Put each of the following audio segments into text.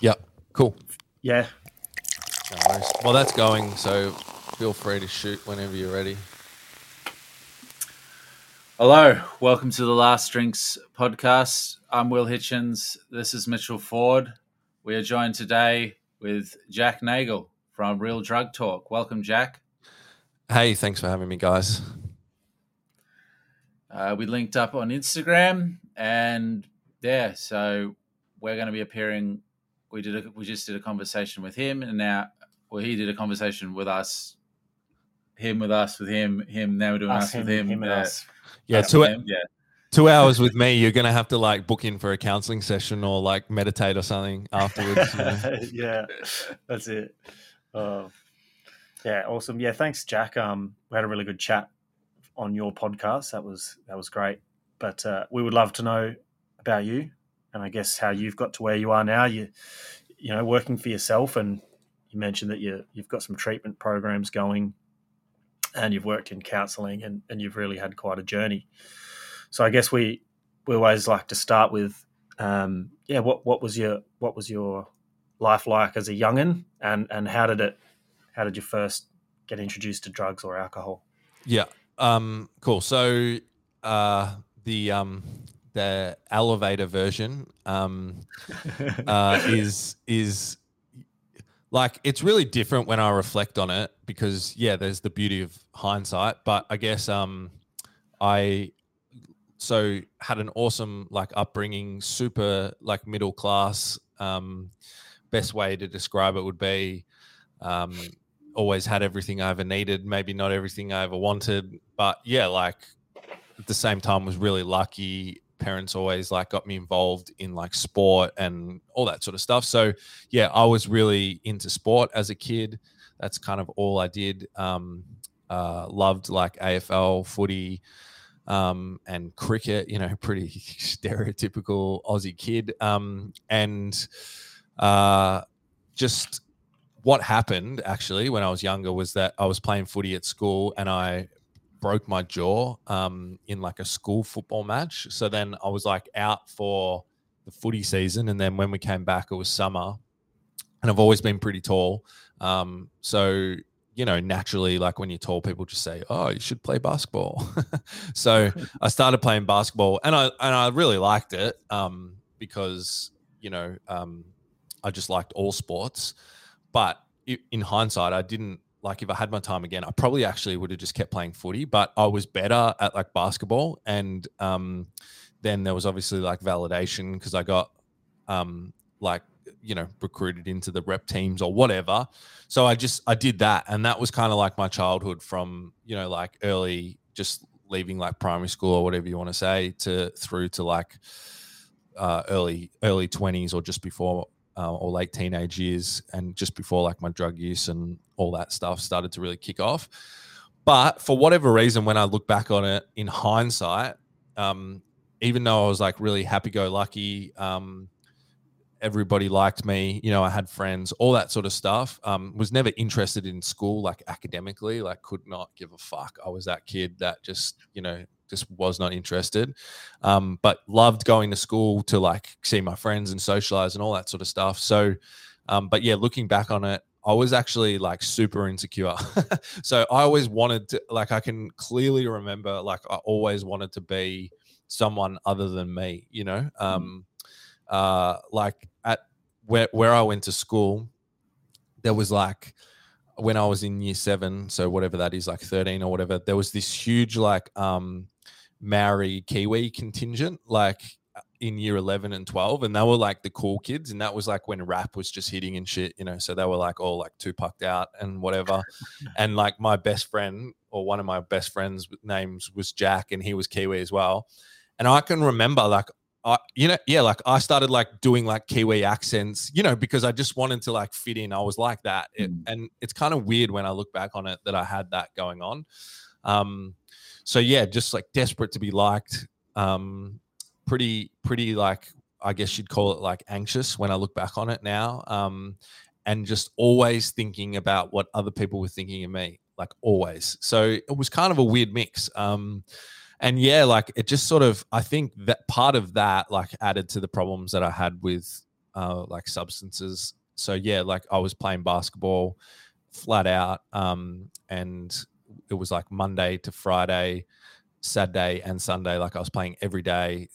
Yep. Cool. Yeah. No worries. Well, that's going, so feel free to shoot whenever you're ready. Hello. Welcome to the Last Drinks podcast. I'm Will Hitchens. This is Mitchell Ford. We are joined today with Jack Nagle from Real Drug Talk. Welcome, Jack. Hey, thanks for having me, guys. We linked up on Instagram, and yeah, so we're going to be appearing. We just did a conversation with him, and now, well, he did a conversation with us, him with us with him, him. Now we're doing us with him, him and us. Yeah, us with him. Yeah, 2 hours with me. You're going to have to like book in for a counseling session or like meditate or something afterwards. You know? Yeah, that's it. Yeah, awesome. Yeah, thanks, Jack. We had a really good chat on your podcast. That was great. But we would love to know about you, and I guess how you've got to where you are now. You know, working for yourself, and you mentioned that you've got some treatment programs going, and you've worked in counselling, and you've really had quite a journey. So I guess we always like to start with, what was your life like as a young'un, and how did you first get introduced to drugs or alcohol? Yeah. Cool. So, the elevator version, is like, it's really different when I reflect on it because there's the beauty of hindsight, but I guess, I had an awesome like upbringing, super like middle class, best way to describe it would be, always had everything I ever needed, maybe not everything I ever wanted, but yeah, like at the same time was really lucky. Parents always like got me involved in like sport and all that sort of stuff. So yeah, I was really into sport as a kid. That's kind of all I did. Loved like AFL, footy, and cricket, you know, pretty stereotypical Aussie kid. Just what happened actually when I was younger was that I was playing footy at school and I broke my jaw in like a school football match. So then I was like out for the footy season. And then when we came back, it was summer, and I've always been pretty tall. So, you know, naturally, like when you're tall, people just say, oh, you should play basketball. So I started playing basketball, and I really liked it because, you know, I just liked all sports. But in hindsight, I didn't like, if I had my time again, I probably actually would have just kept playing footy, but I was better at like basketball. And then there was obviously like validation because I got like, you know, recruited into the rep teams or whatever. So I did that. And that was kind of like my childhood from, you know, like early, just leaving like primary school or whatever you want to say to through to like early 20s or just before. Or late teenage years and just before like my drug use and all that stuff started to really kick off. But for whatever reason, when I look back on it in hindsight, even though I was like really happy-go-lucky, everybody liked me, you know, I had friends, all that sort of stuff, was never interested in school, like academically, like could not give a fuck. I was that kid that just, you know, just was not interested, but loved going to school to like see my friends and socialize and all that sort of stuff. So, but yeah, looking back on it, I was actually like super insecure. So I always wanted to, like, I can clearly remember, like I always wanted to be someone other than me, you know, like at where I went to school, there was like, when I was in year 7, so whatever that is, like 13 or whatever, there was this huge like, Maori Kiwi contingent like in year 11 and 12, and they were like the cool kids, and that was like when rap was just hitting and shit, you know, so they were like all like Tupac'd out and whatever. And like my best friend, or one of my best friends' names was Jack, and he was Kiwi as well. And I can remember like, I started like doing like Kiwi accents, you know, because I just wanted to like fit in. I was like that. And it's kind of weird when I look back on it that I had that going on. So yeah, just like desperate to be liked, pretty like, I guess you'd call it like anxious when I look back on it now. And just always thinking about what other people were thinking of me, like always. So it was kind of a weird mix. And yeah, like it just sort of, I think that part of that like added to the problems that I had with like substances. So yeah, like I was playing basketball flat out. And it was like Monday to Friday, Saturday and Sunday. Like I was playing every day,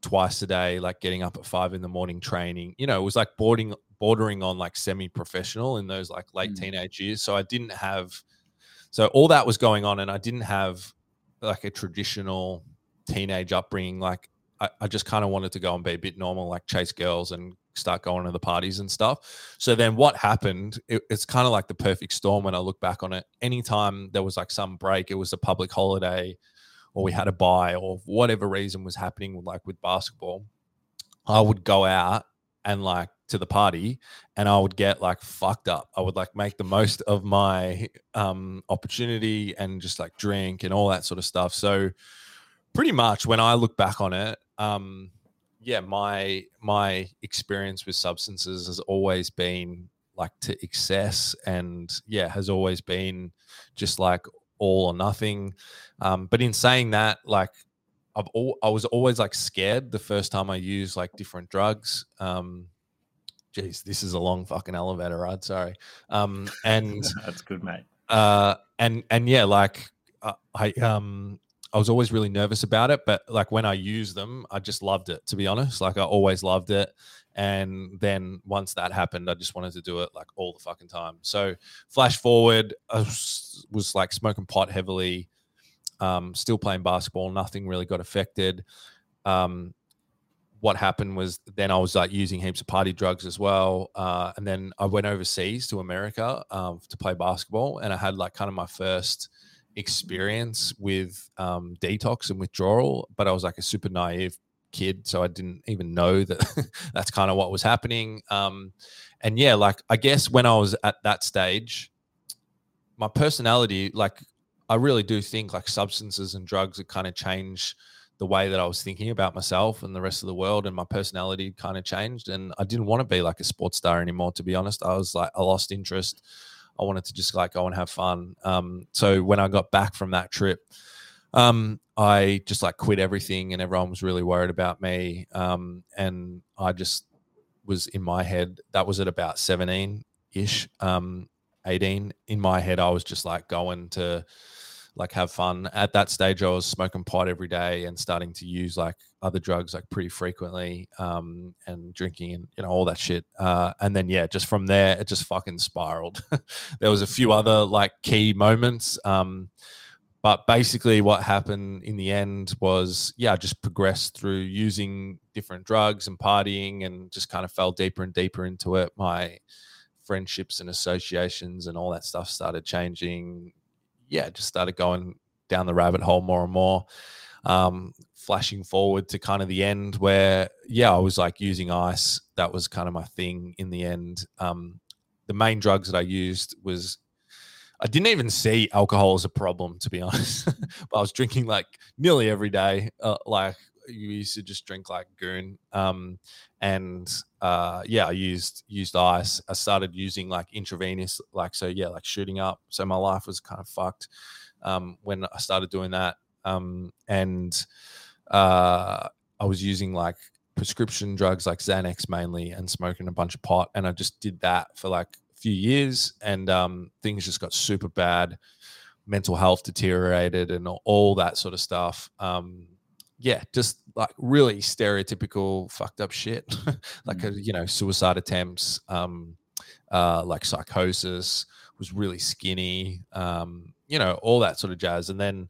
twice a day, like getting up at 5 a.m. training, you know. It was like bordering on like semi-professional in those like late teenage years. So I didn't have, so all that was going on, and I didn't have like a traditional teenage upbringing. Like I just kind of wanted to go and be a bit normal, like chase girls and start going to the parties and stuff. So then what happened, it's kind of like the perfect storm when I look back on it. Anytime there was like some break, it was a public holiday or we had a bye or whatever reason was happening with like with basketball, I would go out and like to the party and I would get like fucked up. I would like make the most of my opportunity and just like drink and all that sort of stuff. So pretty much when I look back on it, yeah, my experience with substances has always been like to excess, and yeah, has always been just like all or nothing. But in saying that, like I was always like scared the first time I used like different drugs. Geez, this is a long fucking elevator ride. Sorry. And that's good, mate. And yeah, like I was always really nervous about it, but like when I used them, I just loved it, to be honest. Like I always loved it. And then once that happened, I just wanted to do it like all the fucking time. So flash forward, I was like smoking pot heavily, still playing basketball. Nothing really got affected. What happened was then I was like using heaps of party drugs as well. And then I went overseas to America to play basketball. And I had like kind of my first experience with detox and withdrawal, but I was like a super naive kid, so I didn't even know that that's kind of what was happening. And yeah, like I guess when I was at that stage, my personality, like I really do think like substances and drugs had kind of changed the way that I was thinking about myself and the rest of the world, and my personality kind of changed, and I didn't want to be like a sports star anymore, to be honest. I was like, I lost interest. I wanted to just like go and have fun. So when I got back from that trip, I just like quit everything, and everyone was really worried about me. And I just was in my head, that was at about 17-ish, 18. In my head, I was just like going to like have fun. At that stage, I was smoking pot every day and starting to use like other drugs like pretty frequently, and drinking and, you know, all that shit. And then, yeah, just from there, it just fucking spiraled. There was a few other like key moments. But basically what happened in the end was, yeah, I just progressed through using different drugs and partying, and just kind of fell deeper and deeper into it. My friendships and associations and all that stuff started changing. Yeah, just started going down the rabbit hole more and more. Flashing forward to kind of the end where, yeah, I was like using ice. That was kind of my thing in the end. The main drugs that I used was, I didn't even see alcohol as a problem, to be honest. But I was drinking like nearly every day. Like you used to just drink like goon. Yeah, I used ice. I started using like intravenous, like, so yeah, like shooting up. So my life was kind of fucked when I started doing that. I was using like prescription drugs like Xanax mainly, and smoking a bunch of pot. And I just did that for like few years, and things just got super bad. Mental health deteriorated and all that sort of stuff. Yeah, just like really stereotypical fucked up shit. Like, you know, suicide attempts, like psychosis, was really skinny, you know, all that sort of jazz. And then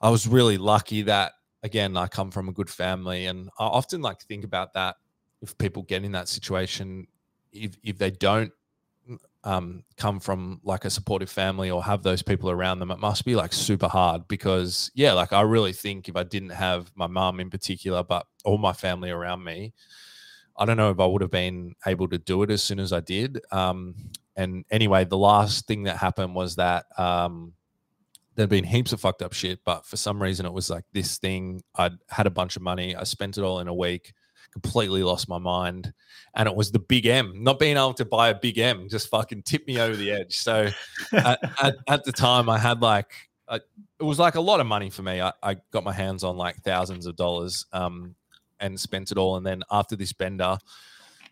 I was really lucky that, again, I come from a good family, and I often like think about that. If people get in that situation, if they don't come from like a supportive family or have those people around them, it must be like super hard, because yeah, like I really think if I didn't have my mom in particular, but all my family around me, I don't know if I would have been able to do it as soon as I did. And anyway, the last thing that happened was that there'd been heaps of fucked up shit, but for some reason it was like this thing. I had a bunch of money. I spent it all in a week. Completely lost my mind, and it was the Big M. Not being able to buy a Big M just fucking tipped me over the edge. So at the time I had like it was like a lot of money for me. I got my hands on like thousands of dollars and spent it all. And then after this bender,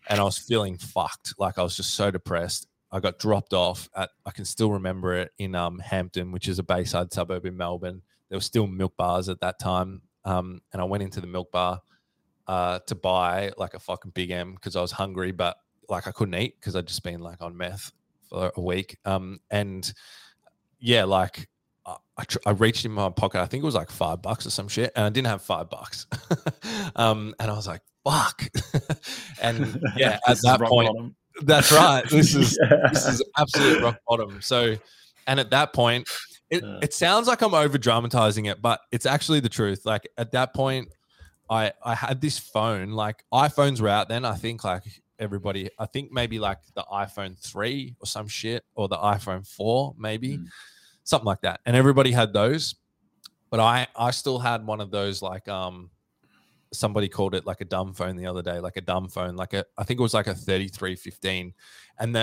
and I was feeling fucked. Like I was just so depressed. I got dropped off at, I can still remember it, in Hampton, which is a bayside suburb in Melbourne. There were still milk bars at that time. And I went into the milk bar to buy like a fucking Big M because I was hungry, but like I couldn't eat because I'd just been like on meth for a week. And yeah, like I reached in my pocket. I think it was like $5 or some shit. And I didn't have $5. And I was like, fuck. And yeah, at that point, bottom. That's right. This is absolute rock bottom. So, and at that point, it sounds like I'm over dramatizing it, but it's actually the truth. Like at that point, I had this phone, like iPhones were out then. I think like everybody, I think maybe like the iPhone 3 or some shit, or the iPhone 4, maybe something like that. And everybody had those, but I still had one of those, like, somebody called it like a dumb phone the other day, like a dumb phone, like I think it was like a 3315, and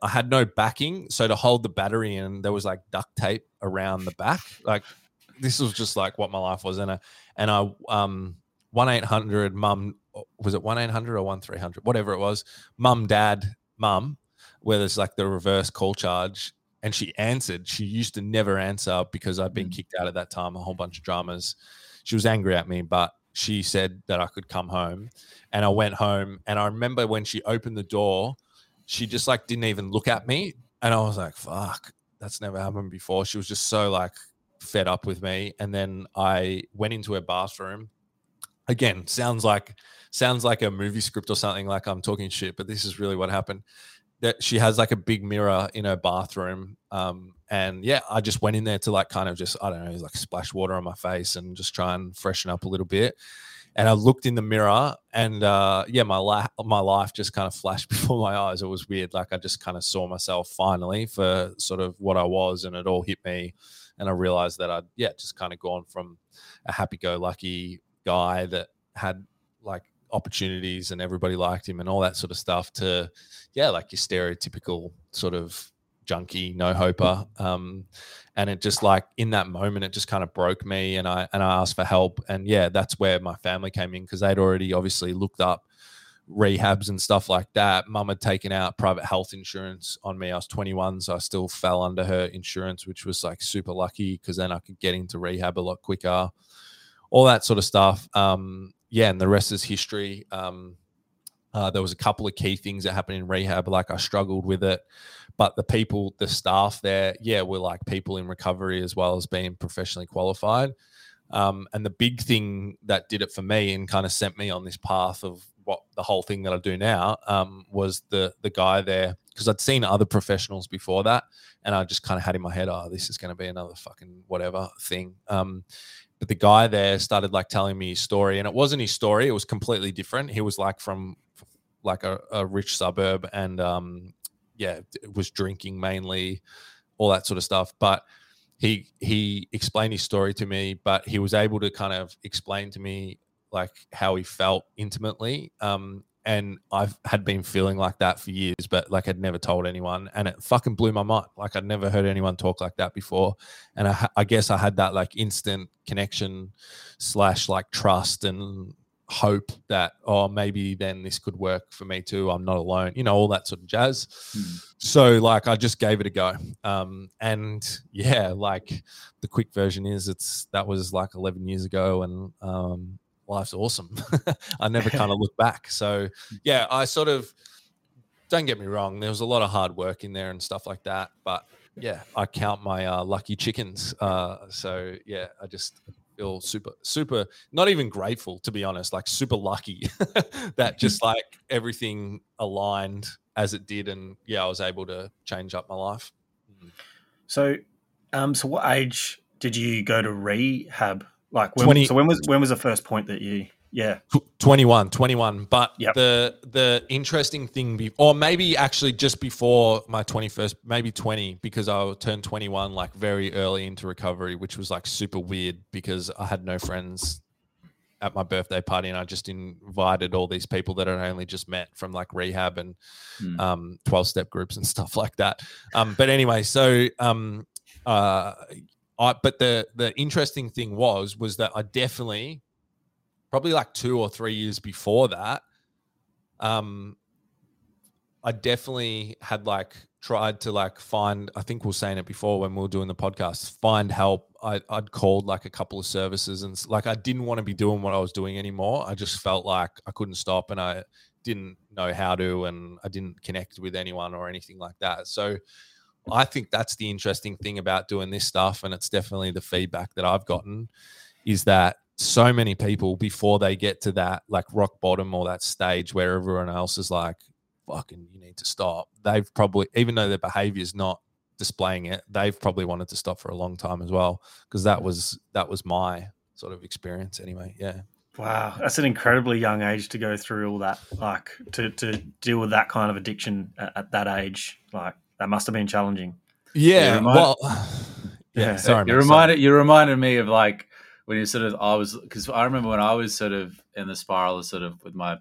I had no backing. So to hold the battery in, there was like duct tape around the back. Like this was just like what my life was. And I 1-800 mum, was it 1-800 or 1-300, whatever it was, mum, where there's like the reverse call charge. And she answered. She used to never answer because I'd been kicked out at that time, a whole bunch of dramas. She was angry at me, but she said that I could come home, and I went home. And I remember when she opened the door, she just like didn't even look at me. And I was like, fuck, that's never happened before. She was just so like fed up with me. And then I went into her bathroom. Again, sounds like a movie script or something, like I'm talking shit, but this is really what happened. That she has like a big mirror in her bathroom. And yeah, I just went in there to like kind of just, I don't know, like splash water on my face and just try and freshen up a little bit. And I looked in the mirror and yeah, my life just kind of flashed before my eyes. It was weird. Like I just kind of saw myself finally for sort of what I was, and it all hit me. And I realized that I'd just kind of gone from a happy-go-lucky guy that had like opportunities and everybody liked him and all that sort of stuff to like your stereotypical sort of junkie no-hoper, and it just like in that moment it just kind of broke me, and I asked for help. And that's where my family came in, because they'd already obviously looked up rehabs and stuff like that. Mum had taken out private health insurance on me. I was 21, so I still fell under her insurance, which was like super lucky because then I could get into rehab a lot quicker, all that sort of stuff. And the rest is history. There was a couple of key things that happened in rehab. Like I struggled with it, but the staff there, were like people in recovery as well as being professionally qualified. And the big thing that did it for me and kind of sent me on this path of what the whole thing that I do now, was the guy there, because I'd seen other professionals before that, and I just kind of had in my head, oh, this is going to be another fucking whatever thing. But the guy there started like telling me his story, and it wasn't his story. It was completely different. He was like from like a rich suburb, and was drinking mainly, all that sort of stuff. But he explained his story to me, but he was able to kind of explain to me like how he felt intimately. And I had been feeling like that for years, but like I'd never told anyone, and it fucking blew my mind. Like I'd never heard anyone talk like that before. And I guess I had that like instant connection / like trust and hope that, oh, maybe then this could work for me too. I'm not alone, all that sort of jazz. So like I just gave it a go. Like the quick version is that was like 11 years ago, and life's awesome. I never kind of look back. So I sort of, don't get me wrong, there was a lot of hard work in there and stuff like that, but I count my lucky chickens. I just feel super, super, not even grateful, to be honest, like super lucky that just like everything aligned as it did. And I was able to change up my life. So what age did you go to rehab? Like when was the first point that you 21, but the interesting thing or maybe actually just before my 21st, maybe 20, because I turned 21 like very early into recovery, which was like super weird because I had no friends at my birthday party, and I just invited all these people that I'd only just met from like rehab and 12-step groups and stuff like that. But anyway, but the interesting thing was that I definitely, probably like 2 or 3 years before that, I definitely had like tried to like find, I think we were saying it before when we were doing the podcast, find help. I'd called like a couple of services and like, I didn't want to be doing what I was doing anymore. I just felt like I couldn't stop and I didn't know how to, and I didn't connect with anyone or anything like that. So I think that's the interesting thing about doing this stuff. And it's definitely the feedback that I've gotten is that so many people before they get to that like rock bottom or that stage where everyone else is like, fucking, you need to stop. They've probably, even though their behavior is not displaying it, they've probably wanted to stop for a long time as well. Because that was my sort of experience anyway. Yeah. Wow. That's an incredibly young age to go through all that, like to deal with that kind of addiction at that age. Like that must've been challenging. Yeah. You reminded me of like when you sort of, because I remember when I was sort of in the spiral sort of with my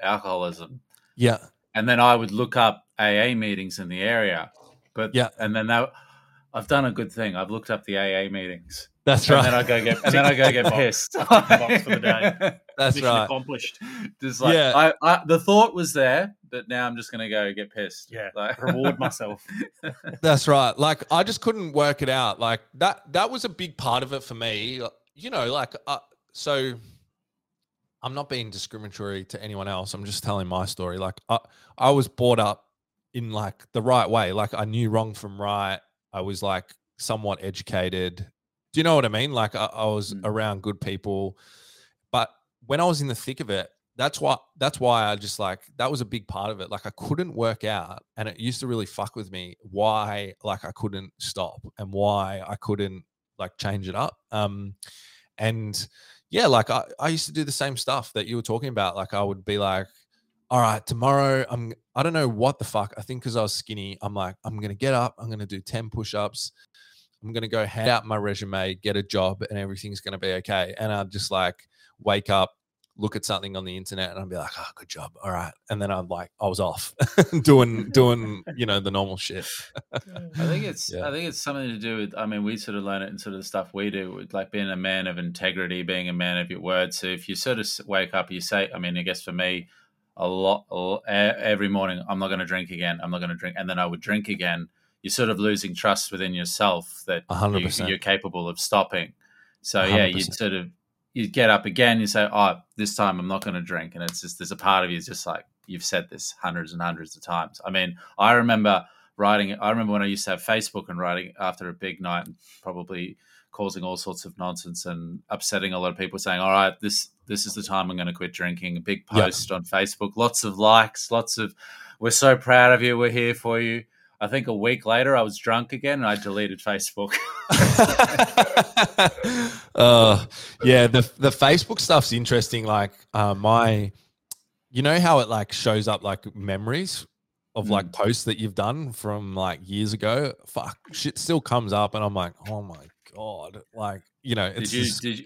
alcoholism. Yeah. And then I would look up AA meetings in the area, but yeah. And then I've done a good thing. I've looked up the AA meetings. That's right. And then I go get pissed. Box for the day. That's mission right. Accomplished. Just like yeah. I the thought was there, but now I'm just gonna go get pissed. Yeah. Like, reward myself. That's right. Like I just couldn't work it out. Like that was a big part of it for me. You know, like so. I'm not being discriminatory to anyone else. I'm just telling my story. Like I was brought up in like the right way. Like I knew wrong from right. I was like somewhat educated. Do you know what I mean? Like I was around good people, but when I was in the thick of it, that's why I just like, that was a big part of it. Like I couldn't work out and it used to really fuck with me why, like I couldn't stop and why I couldn't like change it up. And yeah, like I used to do the same stuff that you were talking about. Like I would be like, all right, tomorrow I don't know what the fuck. I think because I was skinny, I'm like, I'm going to get up. I'm going to do 10 push-ups. I'm going to go hand out my resume, get a job, and everything's going to be okay. And I'd just like wake up, look at something on the internet, and I'd be like, oh, good job. All right. And then I'm like, I was off doing, you know, the normal shit. I think it's something to do with, I mean, we sort of learn it in sort of the stuff we do with like being a man of integrity, being a man of your word. So if you sort of wake up, you say, I mean, I guess for me every morning, I'm not going to drink again. I'm not going to drink. And then I would drink again. You're sort of losing trust within yourself that 100%. You're capable of stopping. So yeah, 100%. You get up again, you say, oh, this time I'm not going to drink. And it's just, there's a part of you is just like, you've said this hundreds and hundreds of times. I mean, I remember when I used to have Facebook and writing after a big night and probably causing all sorts of nonsense and upsetting a lot of people saying, all right, this is the time I'm going to quit drinking. A big post on Facebook, lots of likes, lots of, we're so proud of you. We're here for you. I think a week later I was drunk again and I deleted Facebook. Yeah, the Facebook stuff's interesting. Like you know how it like shows up like memories of like posts that you've done from like years ago? Fuck, shit still comes up and I'm like, oh my God. Like, you know, it's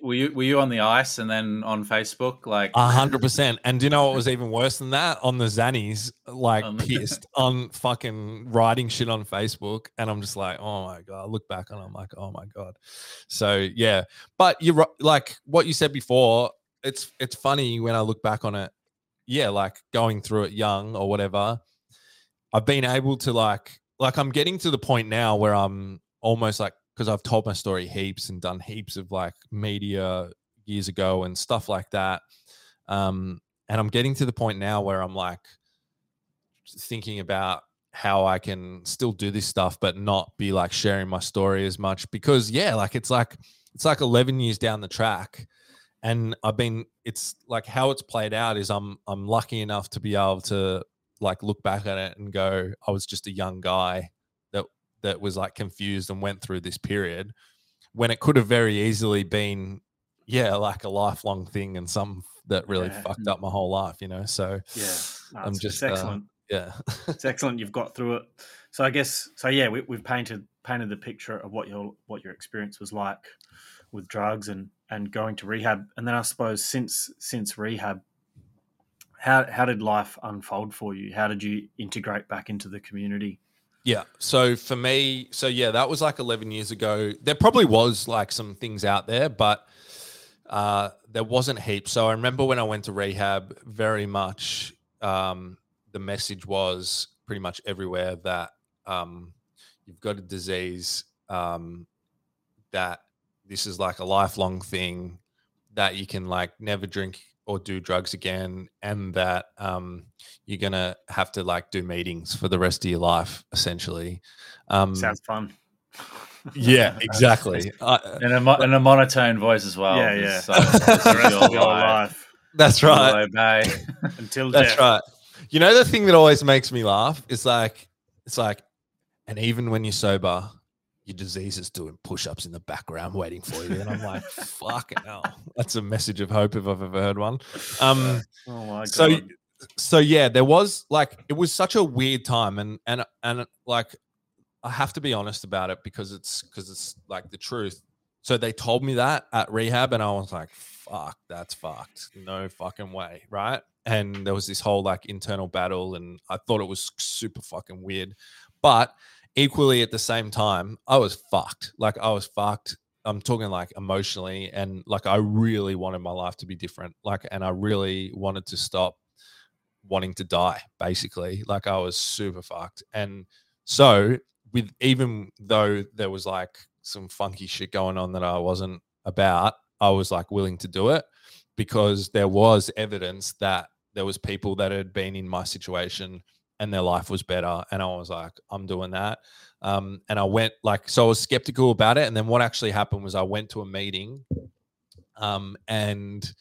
were you on the ice and then on Facebook? Like 100%. And do you know what was even worse than that? On the Zannies, like pissed on fucking writing shit on Facebook. And I'm just like, oh my God, I look back and I'm like, oh my God. So yeah, but you're like what you said before, it's funny when I look back on it. Yeah. Like going through it young or whatever, I've been able to like I'm getting to the point now where I'm almost like, because I've told my story heaps and done heaps of like media years ago and stuff like that. And I'm getting to the point now where I'm like thinking about how I can still do this stuff, but not be like sharing my story as much because yeah, like it's like 11 years down the track and it's like how it's played out is I'm lucky enough to be able to like look back at it and go, I was just a young guy that was like confused and went through this period when it could have very easily been, yeah, like a lifelong thing and something that really fucked up my whole life, you know? So yeah, it's excellent. It's excellent. You've got through it. So I guess, yeah, we've painted the picture of what your experience was like with drugs and going to rehab. And then I suppose since rehab, how did life unfold for you? How did you integrate back into the community? Yeah. So for me, that was like 11 years ago. There probably was like some things out there, but there wasn't heaps. So I remember when I went to rehab very much, the message was pretty much everywhere that you've got a disease, that this is like a lifelong thing, that you can like never drink or do drugs again, and that you're going to have to like do meetings for the rest of your life, essentially. Sounds fun. Yeah, exactly. And a monotone voice as well. Yeah, yeah. So, the rest of your life. That's right. Until death. That's right. You know, the thing that always makes me laugh is like, it's like, and even when you're sober, your disease is doing push-ups in the background waiting for you. And I'm like, fucking hell. That's a message of hope if I've ever heard one. Oh my God. So yeah, there was like, it was such a weird time, and like, I have to be honest about it because it's like the truth. So they told me that at rehab, and I was like, fuck, that's fucked. No fucking way. Right. And there was this whole like internal battle, and I thought it was super fucking weird, but equally at the same time, I was fucked. Like I was fucked. I'm talking like emotionally, and like, I really wanted my life to be different. Like, and I really wanted to stop wanting to die, basically. Like I was super fucked. And so with, even though there was like some funky shit going on that I wasn't about, I was like willing to do it because there was evidence that there was people that had been in my situation and their life was better. And I was like, I'm doing that. And I went like, so I was skeptical about it. And then what actually happened was I went to a meeting, and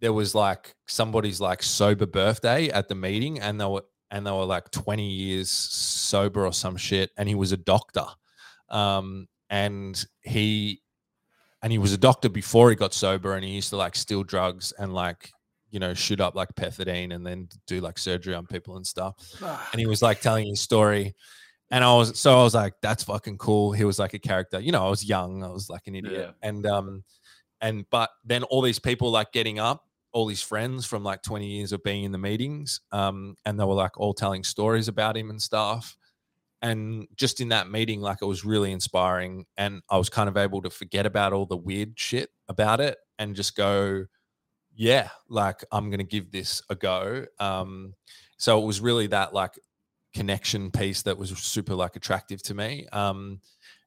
there was like somebody's like sober birthday at the meeting, and they were like 20 years sober or some shit. And he was a doctor. And he was a doctor before he got sober, and he used to like steal drugs and like, you know, shoot up like pethidine and then do like surgery on people and stuff. And he was like telling his story. And I was like, that's fucking cool. He was like a character, you know, I was young. I was like an idiot. Yeah. And, but then all these people like getting up, all his friends from like 20 years of being in the meetings. And they were like all telling stories about him and stuff. And just in that meeting, like it was really inspiring. And I was kind of able to forget about all the weird shit about it and just go, yeah, like I'm going to give this a go. So it was really that like connection piece that was super like attractive to me.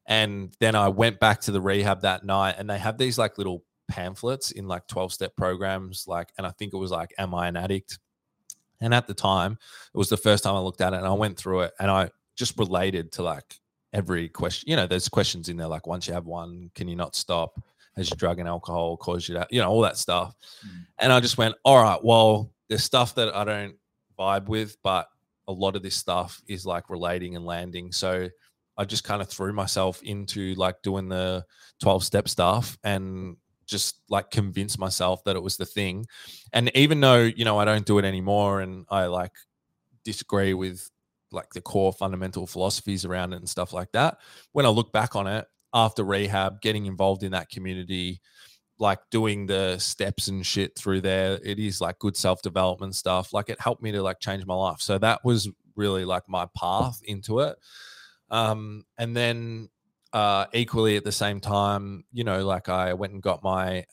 And then I went back to the rehab that night, and they have these like little pamphlets in like 12-step programs, like, and I think it was like, am I an addict? And at the time, it was the first time I looked at it, and I went through it, and I just related to like every question. You know, there's questions in there like, once you have one, can you not stop? Has your drug and alcohol caused you to, you know, all that stuff. Mm. And I just went, all right, well, there's stuff that I don't vibe with, but a lot of this stuff is like relating and landing. So I just kind of threw myself into like doing the 12-step stuff and just like convinced myself that it was the thing. And even though, you know, I don't do it anymore, and I like disagree with like the core fundamental philosophies around it and stuff like that, when I look back on it, after rehab, getting involved in that community, like doing the steps and shit through there, it is like good self-development stuff. Like it helped me to like change my life. So that was really like my path into it. And then equally at the same time, you know, like I went and got my,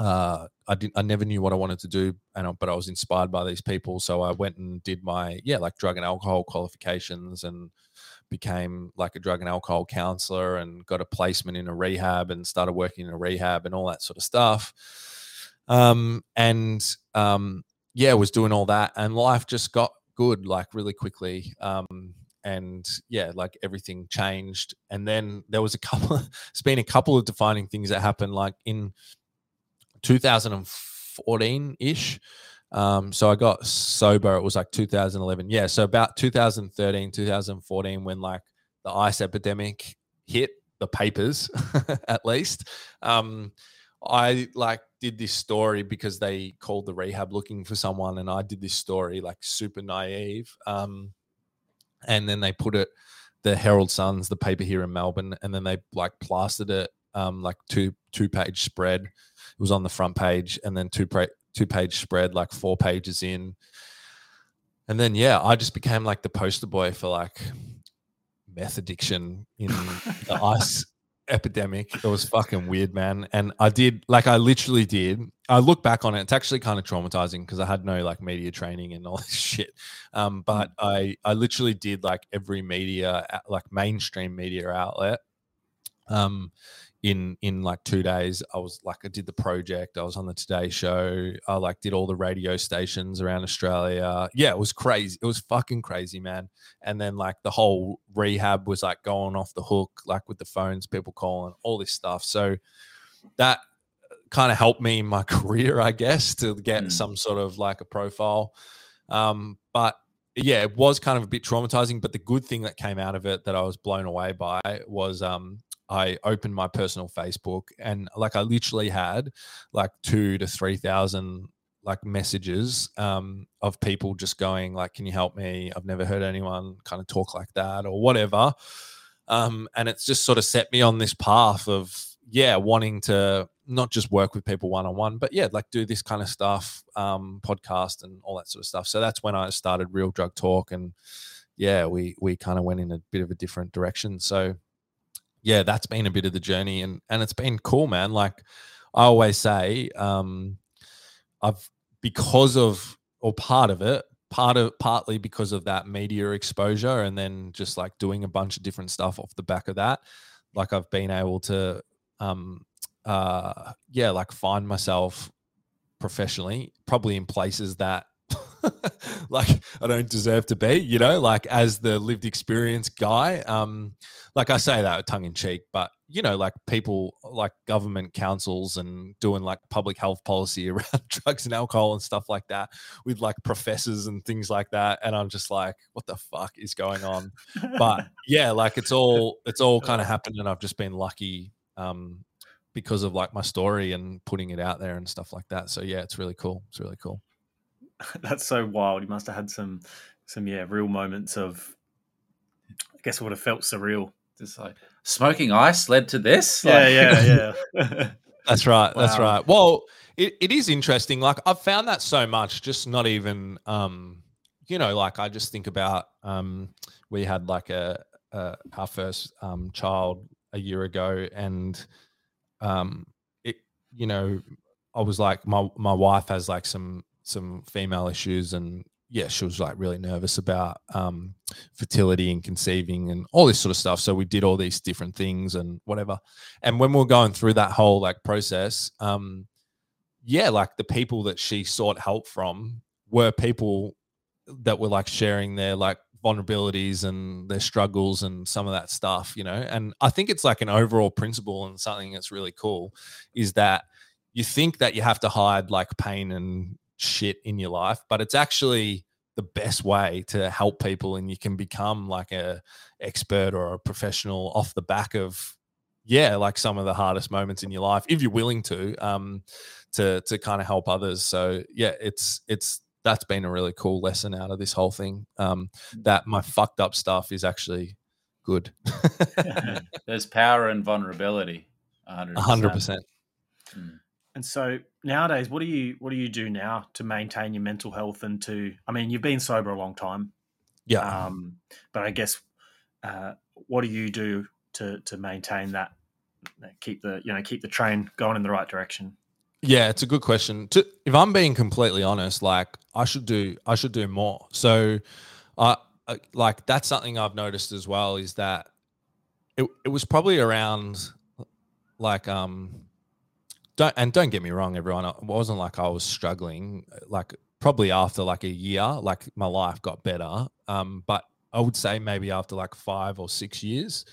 I never knew what I wanted to do, but I was inspired by these people. So I went and did my, like drug and alcohol qualifications, and became like a drug and alcohol counselor, and got a placement in a rehab, and started working in a rehab and all that sort of stuff. Was doing all that, and life just got good, like really quickly. Like everything changed. And then there was a couple of defining things that happened like in 2014 ish. So I got sober. It was like 2011. Yeah. So about 2013, 2014, when like the ice epidemic hit the papers, at least, I like did this story because they called the rehab looking for someone. And I did this story like super naive. And then they put it, the Herald Sun's, the paper here in Melbourne. And then they like plastered it, like two-page spread. It was on the front page, and then two-page spread like 4 pages in. And then I just became like the poster boy for like meth addiction in the ice epidemic. It was fucking weird, man. And I did, like, I literally did. I look back on it. It's actually kind of traumatizing because I had no like media training and all this shit. But I literally did like every media, like mainstream media outlet. In like 2 days, I was like, I did the Project. I was on the Today Show. I like did all the radio stations around Australia. Yeah, it was crazy. It was fucking crazy, man. And then like the whole rehab was like going off the hook, like with the phones, people calling, all this stuff. So that kind of helped me in my career, I guess, to get some sort of like a profile. But yeah, it was kind of a bit traumatizing. But the good thing that came out of it that I was blown away by was, I opened my personal Facebook and like I literally had like 2,000 to 3,000 like messages of people just going like, can you help me? I've never heard anyone kind of talk like that or whatever. And it's just sort of set me on this path of, yeah, wanting to not just work with people one-on-one, but yeah, like do this kind of stuff, podcast and all that sort of stuff. So that's when I started Real Drug Talk and yeah, we kind of went in a bit of a different direction. So yeah, that's been a bit of the journey and it's been cool, man. Like I always say, partly because of that media exposure and then just like doing a bunch of different stuff off the back of that, like I've been able to, like find myself professionally, probably in places that like I don't deserve to be, you know, like as the lived experience guy, like I say that tongue in cheek, but you know, like people like government councils and doing like public health policy around drugs and alcohol and stuff like that with like professors and things like that. And I'm just like, what the fuck is going on? But yeah, like it's all kind of happened and I've just been lucky, because of like my story and putting it out there and stuff like that. So yeah, it's really cool. It's really cool. That's so wild. You must have had some real moments of, I guess it would have felt surreal. Just like smoking ice led to this. Yeah. That's right. Wow. That's right. Well, it is interesting. Like I've found that so much, just not even, you know, like I just think about, we had like our first child a year ago and it, you know, I was like, my wife has like some female issues and yeah, she was like really nervous about fertility and conceiving and all this sort of stuff. So we did all these different things and whatever. And when we were going through that whole like process, like the people that she sought help from were people that were like sharing their like vulnerabilities and their struggles and some of that stuff, you know. And I think it's like an overall principle and something that's really cool is that you think that you have to hide like pain and shit in your life, but it's actually the best way to help people and you can become like a expert or a professional off the back of like some of the hardest moments in your life if you're willing to kind of help others. So yeah, it's that's been a really cool lesson out of this whole thing, that my fucked up stuff is actually good. There's power in vulnerability. 100%. And so nowadays, what do you do now to maintain your mental health and to, I mean, you've been sober a long time. Yeah. But I guess, what do you do to maintain that, keep the train going in the right direction? Yeah, it's a good question. If I'm being completely honest, like I should do more. So I like, that's something I've noticed as well is that it was probably around like, don't get me wrong, everyone. It wasn't like I was struggling. Like probably after like a year, like my life got better. But I would say maybe after like 5 or 6 years,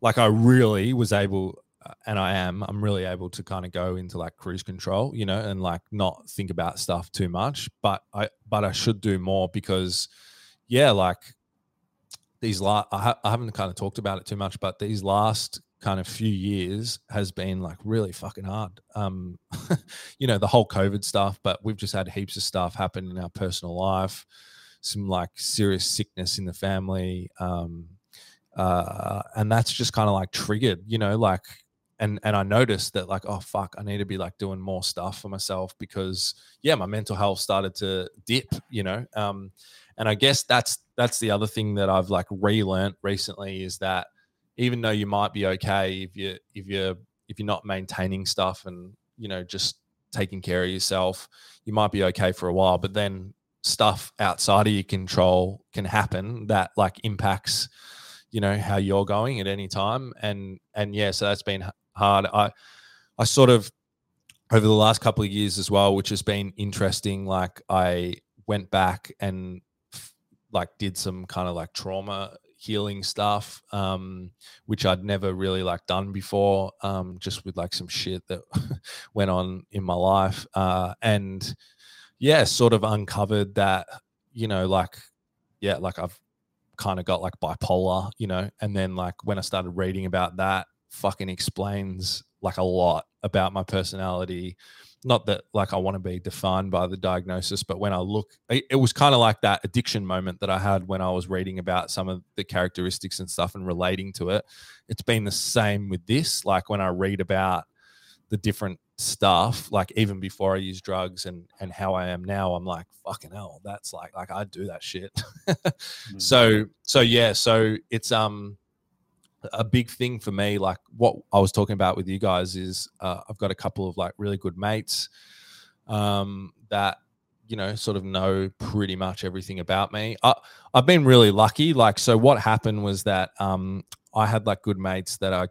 like I really was able, and I'm really able to kind of go into like cruise control, you know, and like not think about stuff too much. But I should do more because, yeah, like these last, I haven't kind of talked about it too much, but these last kind of few years has been like really fucking hard. You know, the whole COVID stuff, but we've just had heaps of stuff happen in our personal life, some like serious sickness in the family. And that's just kind of like triggered, you know, like, and I noticed that like, oh fuck, I need to be like doing more stuff for myself because yeah, my mental health started to dip, you know? And I guess that's the other thing that I've like relearned recently is that even though you might be okay if you're not maintaining stuff and, you know, just taking care of yourself, you might be okay for a while, but then stuff outside of your control can happen that like impacts, you know, how you're going at any time. And yeah, so that's been hard. I sort of, over the last couple of years as well, which has been interesting, like I went back and like did some kind of like trauma healing stuff, which I'd never really like done before, just with like some shit that went on in my life. And yeah, sort of uncovered that, you know, like, yeah, like I've kind of got like bipolar, you know, and then like when I started reading about that, fucking explains like a lot about my personality. Not that like I want to be defined by the diagnosis, but when I look, it was kind of like that addiction moment that I had when I was reading about some of the characteristics and stuff and relating to it. It's been the same with this. Like when I read about the different stuff, like even before I used drugs and how I am now, I'm like, fucking hell, that's like I do that shit. So yeah, so it's a big thing for me, like what I was talking about with you guys is I've got a couple of like really good mates that, you know, sort of know pretty much everything about me. I've been really lucky. Like, so what happened was that I had like good mates that I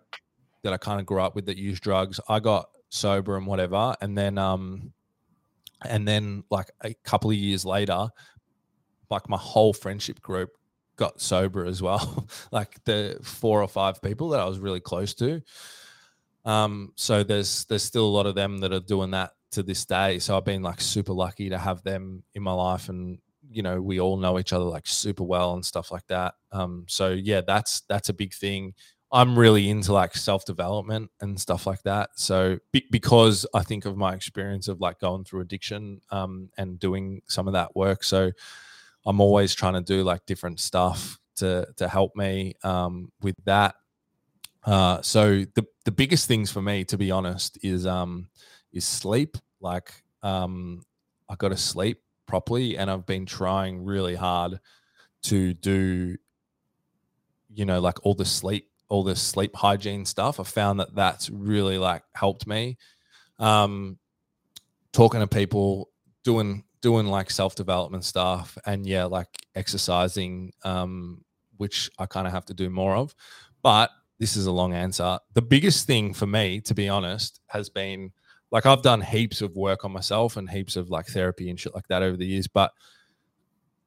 kind of grew up with that used drugs. I got sober and whatever. And then like a couple of years later, like my whole friendship group got sober as well, like the 4 or 5 people that I was really close to. So there's still a lot of them that are doing that to this day. So I've been like super lucky to have them in my life, and, you know, we all know each other like super well and stuff like that. So yeah, that's a big thing. I'm really into like self-development and stuff like that. So because I think of my experience of like going through addiction, and doing some of that work. So I'm always trying to do like different stuff to help me with that. So the biggest things for me, to be honest, is sleep. Like I got to sleep properly, and I've been trying really hard to do, you know, like all the sleep hygiene stuff. I found that that's really like helped me. Talking to people, doing like self-development stuff, and yeah, like exercising, which I kind of have to do more of. But this is a long answer. The biggest thing for me, to be honest, has been like I've done heaps of work on myself and heaps of like therapy and shit like that over the years. But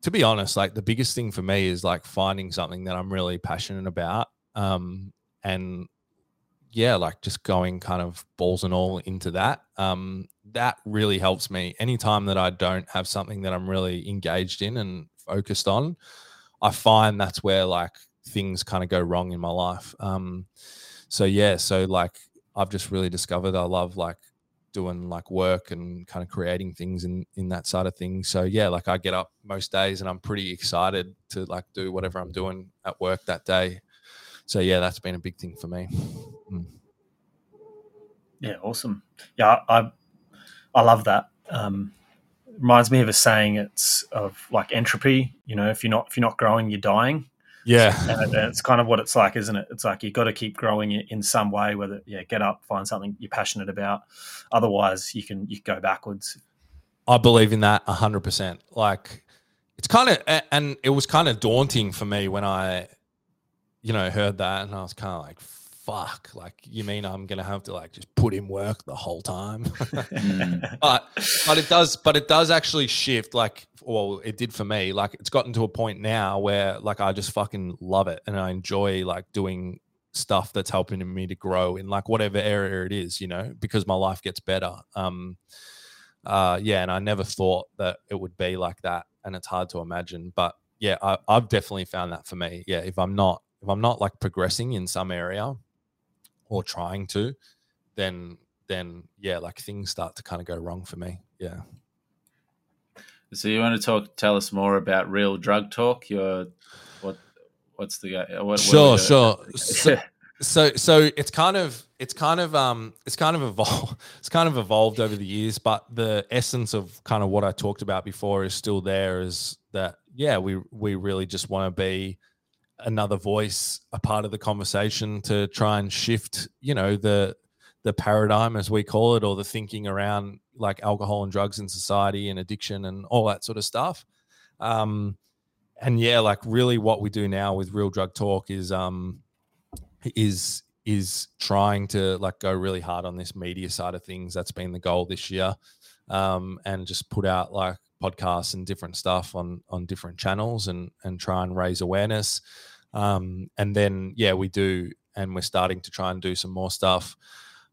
to be honest, like the biggest thing for me is like finding something that I'm really passionate about. And yeah, like just going kind of balls and all into that. That really helps me. Anytime that I don't have something that I'm really engaged in and focused on, I find that's where like things kind of go wrong in my life. So yeah, so like I've just really discovered I love like doing like work and kind of creating things in that side of things. So yeah, like I get up most days and I'm pretty excited to like do whatever I'm doing at work that day. So yeah, that's been a big thing for me. Yeah, awesome. Yeah, I love that. Reminds me of a saying. It's of like entropy. You know, if you're not growing, you're dying. Yeah, and it's kind of what it's like, isn't it? It's like you've got to keep growing in some way. Whether get up, find something you're passionate about. Otherwise, you can go backwards. I believe in that 100%. Like it's kind of, and it was kind of daunting for me when I, you know, heard that, and I was kind of like, fuck, like, you mean I'm going to have to like just put in work the whole time? but it does actually shift. Like, well, it did for me. Like it's gotten to a point now where like I just fucking love it, and I enjoy like doing stuff that's helping me to grow in like whatever area it is, you know, because my life gets better. Yeah, and I never thought that it would be like that, and it's hard to imagine. But yeah, I've definitely found that for me. Yeah, if I'm not like progressing in some area or trying to, then yeah, like things start to kind of go wrong for me. Yeah. So you want to tell us more about Real Drug Talk? Sure. So it's kind of evolved over the years, but the essence of kind of what I talked about before is still there, is that, yeah, we really just want to be another voice, a part of the conversation to try and shift, you know, the paradigm, as we call it, or the thinking around like alcohol and drugs in society and addiction and all that sort of stuff. And yeah, like really what we do now with Real Drug Talk is trying to like go really hard on this media side of things. That's been the goal this year. And just put out like podcasts and different stuff on different channels and try and raise awareness. And then, yeah, we do. And we're starting to try and do some more stuff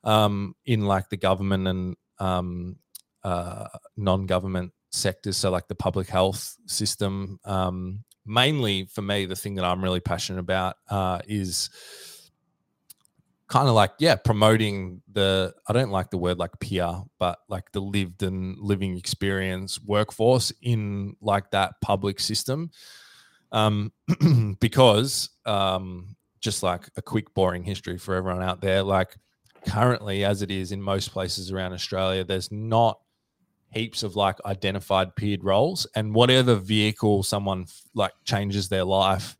in like the government and non-government sectors. So like the public health system, mainly for me, the thing that I'm really passionate about is kind of like, yeah, promoting the, I don't like the word like peer, but like the lived and living experience workforce in like that public system. Because just like a quick boring history for everyone out there, like currently as it is in most places around Australia, there's not heaps of like identified peered roles, and whatever vehicle someone like changes their life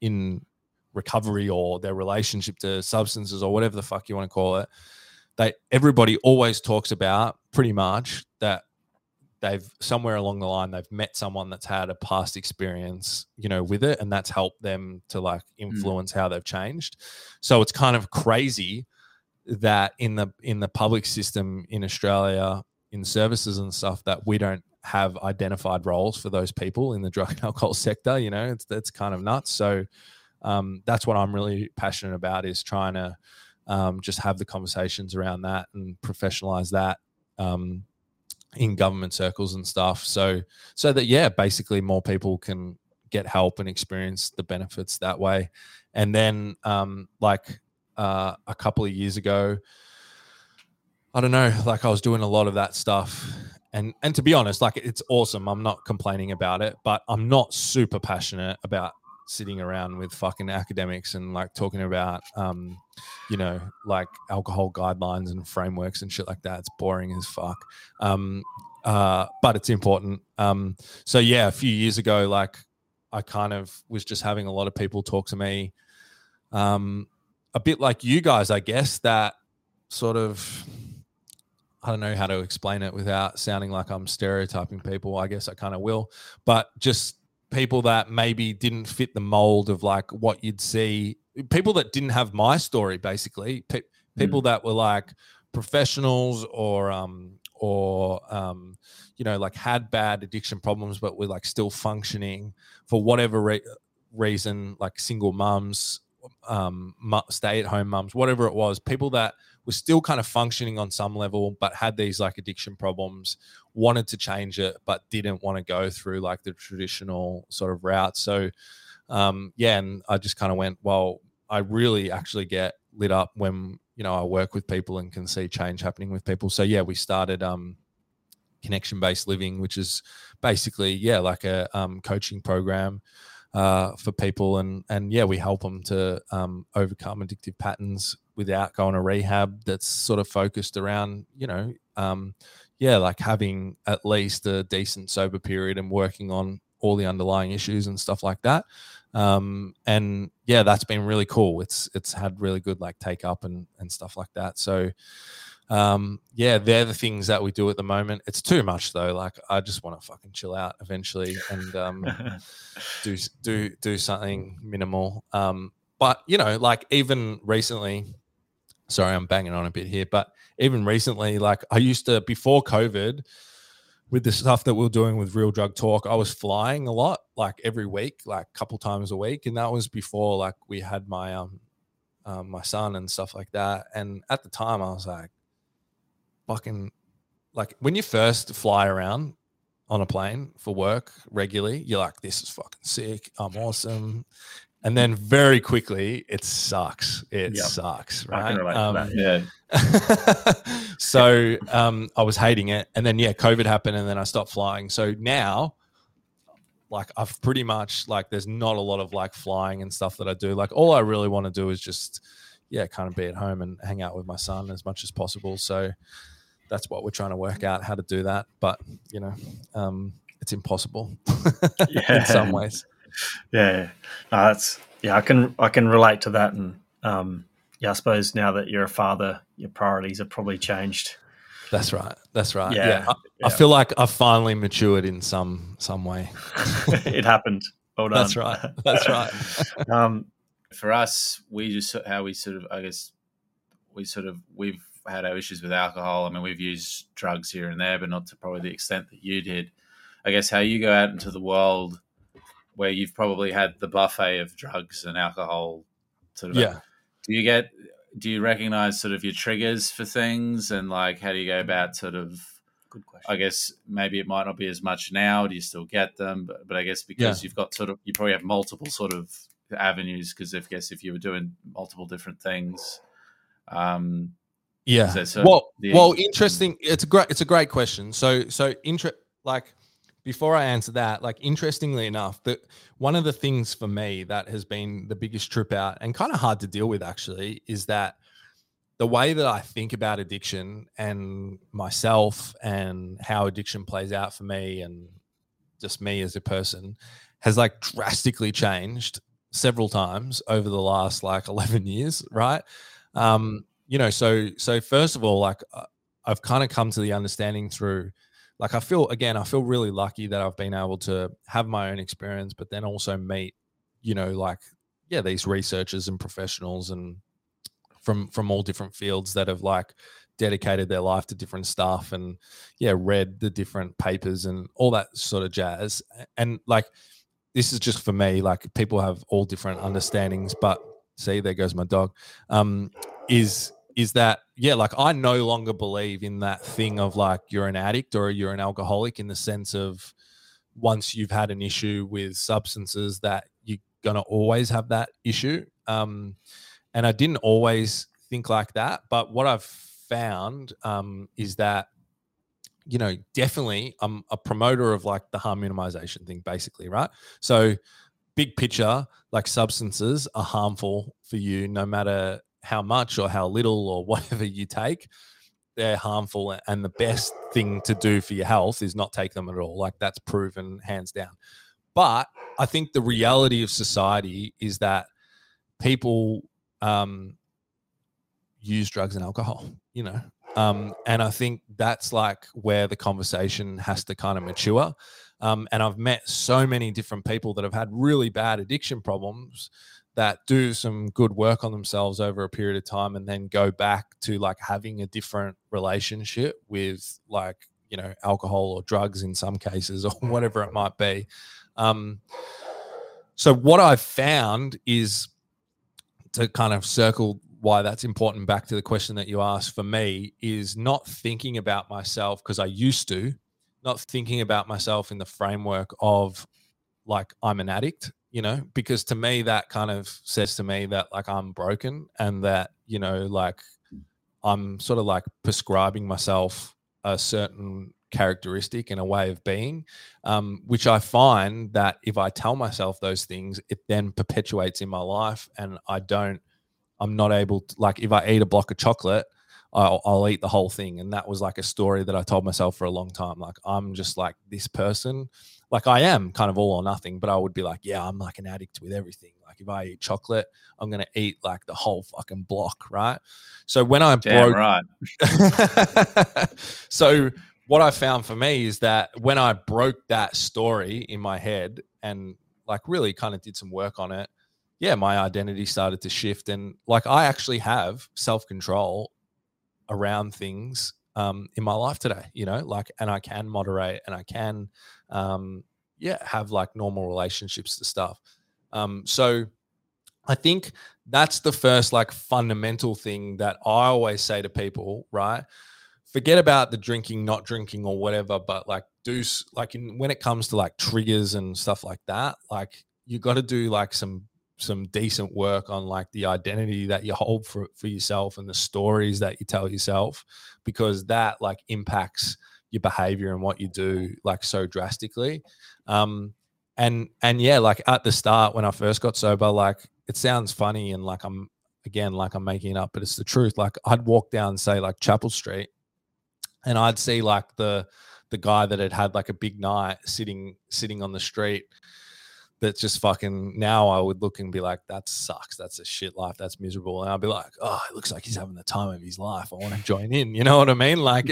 in recovery or their relationship to substances or whatever the fuck you want to call it, they, everybody always talks about pretty much that they've somewhere along the line, they've met someone that's had a past experience, you know, with it, and that's helped them to like influence how they've changed. So it's kind of crazy that in the public system in Australia, in services and stuff, that we don't have identified roles for those people in the drug and alcohol sector. You know, that's kind of nuts. So that's what I'm really passionate about, is trying to just have the conversations around that and professionalize that in government circles and stuff. So that, yeah, basically more people can get help and experience the benefits that way. And then a couple of years ago, I don't know, like I was doing a lot of that stuff, and to be honest, like it's awesome. I'm not complaining about it, but I'm not super passionate about sitting around with fucking academics and like talking about, you know, like alcohol guidelines and frameworks and shit like that. It's boring as fuck. But it's important. So yeah, a few years ago, like I kind of was just having a lot of people talk to me, a bit like you guys, I guess, that sort of, I don't know how to explain it without sounding like I'm stereotyping people. I guess I kind of will, but just people that maybe didn't fit the mold of like what you'd see, people that didn't have my story, basically people that were like professionals or you know, like had bad addiction problems, but were like still functioning for whatever reason, like single mums, stay at home mums, whatever it was, people that were still kind of functioning on some level, but had these like addiction problems, wanted to change it, but didn't want to go through like the traditional sort of route. So, yeah. And I just kind of went, well, I really actually get lit up when, you know, I work with people and can see change happening with people. So yeah, we started, Connection Based Living, which is basically, yeah, like a, coaching program, for people, and yeah, we help them to overcome addictive patterns without going to rehab. That's sort of focused around, you know, yeah, like having at least a decent sober period and working on all the underlying issues and stuff like that. And yeah, that's been really cool. It's had really good like take up and stuff like that. So yeah, they're the things that we do at the moment. It's too much though. Like I just want to fucking chill out eventually and, do something minimal. But you know, like even recently, sorry, I'm banging on a bit here, but even recently, like I used to, before COVID, with the stuff that we were doing with Real Drug Talk, I was flying a lot, like every week, like a couple times a week. And that was before like we had my, my son and stuff like that. And at the time I was like, fucking, like when you first fly around on a plane for work regularly, you're like, this is fucking sick, I'm awesome. And then very quickly it sucks. It sucks, right? I can relate to that. Yeah. So I was hating it, and then yeah, COVID happened, and then I stopped flying. So now, like I've pretty much like, there's not a lot of like flying and stuff that I do. Like all I really want to do is just, yeah, kind of be at home and hang out with my son as much as possible. So that's what we're trying to work out, how to do that. But, you know, it's impossible in some ways. Yeah. No, that's Yeah, I can relate to that, and I suppose now that you're a father, your priorities have probably changed. That's right. That's right. Yeah. I feel like I've finally matured in some way. It happened. Well done. That's right. That's right. For us, we've had our issues with alcohol. I mean, we've used drugs here and there, but not to probably the extent that you did. I guess how you go out into the world where you've probably had the buffet of drugs and alcohol sort of. Yeah. Do you recognize sort of your triggers for things, and like how do you go about sort of, good question. I guess maybe it might not be as much now. Do you still get them? But I guess because you've got sort of, you probably have multiple sort of avenues, because I guess if you were doing multiple different things. Yeah. Interesting. It's a great question. Before I answer that, like interestingly enough, that one of the things for me that has been the biggest trip out and kind of hard to deal with actually is that the way that I think about addiction and myself and how addiction plays out for me and just me as a person has like drastically changed several times over the last like 11 years, right? So first of all, like I've kind of come to the understanding through, like I feel really lucky that I've been able to have my own experience, but then also meet, these researchers and professionals and from all different fields that have like dedicated their life to different stuff and read the different papers and all that sort of jazz. And like, this is just for me, like people have all different understandings, but see, there goes my dog, is that I no longer believe in that thing of like you're an addict or you're an alcoholic in the sense of once you've had an issue with substances that you're going to always have that issue. And I didn't always think like that. But what I've found is that, definitely I'm a promoter of like the harm minimization thing basically, right? So big picture, like substances are harmful for you no matter how much or how little or whatever you take, they're harmful, and the best thing to do for your health is not take them at all. Like that's proven hands down. But I think the reality of society is that people use drugs and alcohol, and I think that's like where the conversation has to kind of mature. And I've met so many different people that have had really bad addiction problems that do some good work on themselves over a period of time and then go back to like having a different relationship with like, alcohol or drugs in some cases or whatever it might be. So what I've found is, to kind of circle why that's important back to the question that you asked for me, is not thinking about myself, because I used to, not thinking about myself in the framework of like I'm an addict. Because to me, that kind of says to me that like I'm broken and that, like I'm sort of like prescribing myself a certain characteristic and a way of being, which I find that if I tell myself those things, it then perpetuates in my life. And I'm not able to, like if I eat a block of chocolate, I'll eat the whole thing. And that was like a story that I told myself for a long time. Like I'm just like this person. Like I am kind of all or nothing, but I would be like, yeah, I'm like an addict with everything. Like if I eat chocolate, I'm going to eat like the whole fucking block, right? So when I broke, right. So what I found for me is that when I broke that story in my head and like really kind of did some work on it, yeah, my identity started to shift. And like I actually have self-control around things in my life today, like, and I can moderate and I can, have like normal relationships to stuff. So I think that's the first like fundamental thing that I always say to people, right? Forget about the drinking, not drinking or whatever, but like when it comes to like triggers and stuff like that, like you got to do like some decent work on like the identity that you hold for yourself and the stories that you tell yourself, because that like impacts your behavior and what you do like so drastically. Like at the start when I first got sober, like it sounds funny and like I'm, again, like I'm making it up, but it's the truth. Like I'd walk down, say like Chapel Street, and I'd see like the guy that had like a big night sitting on the street, that just fucking, now I would look and be like, that sucks. That's a shit life. That's miserable. And I'll be like, oh, it looks like he's having the time of his life. I want to join in. You know what I mean? Like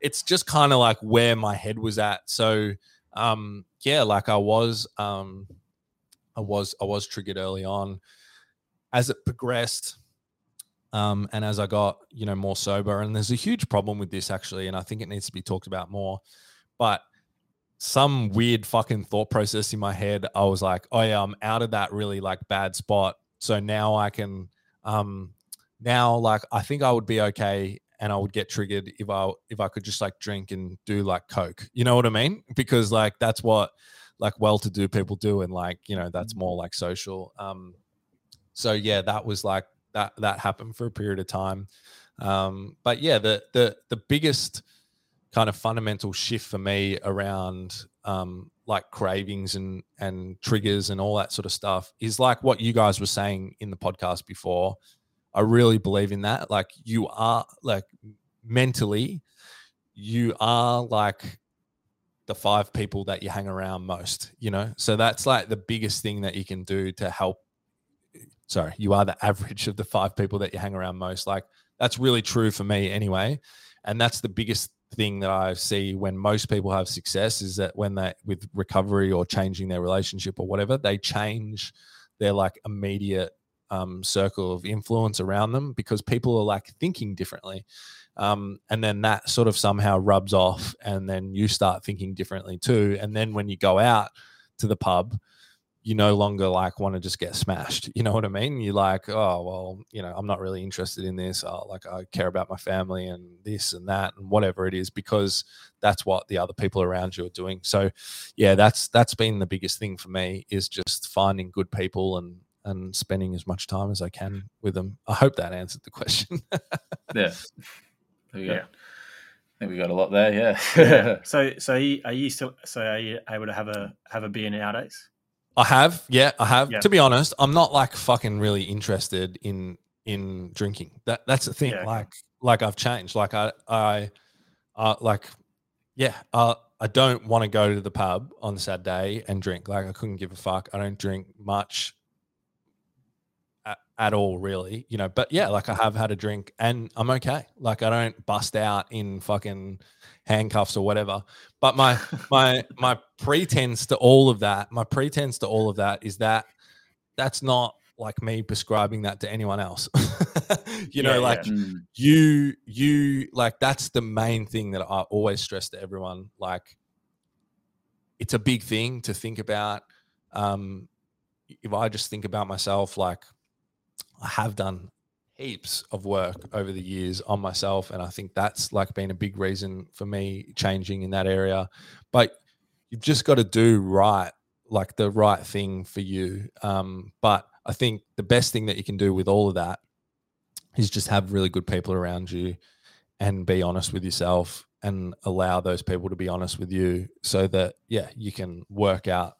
it's just kind of like where my head was at. So, yeah, like I was triggered early on. As it progressed, and as I got, you know, more sober, and there's a huge problem with this actually, and I think it needs to be talked about more, but some weird fucking thought process in my head, I was like, oh yeah, I'm out of that really like bad spot. So now I can, now like, I think I would be okay. And I would get triggered if I could just like drink and do like Coke, you know what I mean? Because like, that's what like well-to-do people do. And like, you know, that's more like social. So yeah, that was like, that happened for a period of time. But yeah, the biggest kind of fundamental shift for me around like cravings and triggers and all that sort of stuff is like what you guys were saying in the podcast before. I really believe in that. Like you are like mentally, you are like the five people that you hang around most, you know? So that's like the biggest thing that you can do to help. Sorry, you are the average of the five people that you hang around most. Like that's really true for me anyway. And that's the biggest thing that I see when most people have success is that when they, with recovery or changing their relationship or whatever, they change their like immediate circle of influence around them because people are like thinking differently. And then that sort of somehow rubs off and then you start thinking differently too. And then when you go out to the pub, you no longer like want to just get smashed. You know what I mean? You're like, oh, well, you know, I'm not really interested in this. Oh, like I care about my family and this and that and whatever it is, because that's what the other people around you are doing. So yeah, that's been the biggest thing for me is just finding good people and spending as much time as I can with them. I hope that answered the question. Yeah. Yeah. I think we got a lot there. Yeah. Yeah. So are you able to have a beer nowadays? I have. Yeah, I have. Yeah. To be honest, I'm not like fucking really interested in drinking. That's the thing. Yeah. Like I've changed. Like I don't want to go to the pub on Saturday and drink. Like I couldn't give a fuck. I don't drink much at all, really, you know, but yeah, like I have had a drink and I'm okay. Like I don't bust out in fucking handcuffs or whatever, but my pretense to all of that, is that that's not like me prescribing that to anyone else, you like, that's the main thing that I always stress to everyone. Like it's a big thing to think about. If I just think about myself, like I have done heaps of work over the years on myself. And I think that's like been a big reason for me changing in that area, but you've just got to do right, like the right thing for you. But I think the best thing that you can do with all of that is just have really good people around you and be honest with yourself and allow those people to be honest with you so that, yeah, you can work out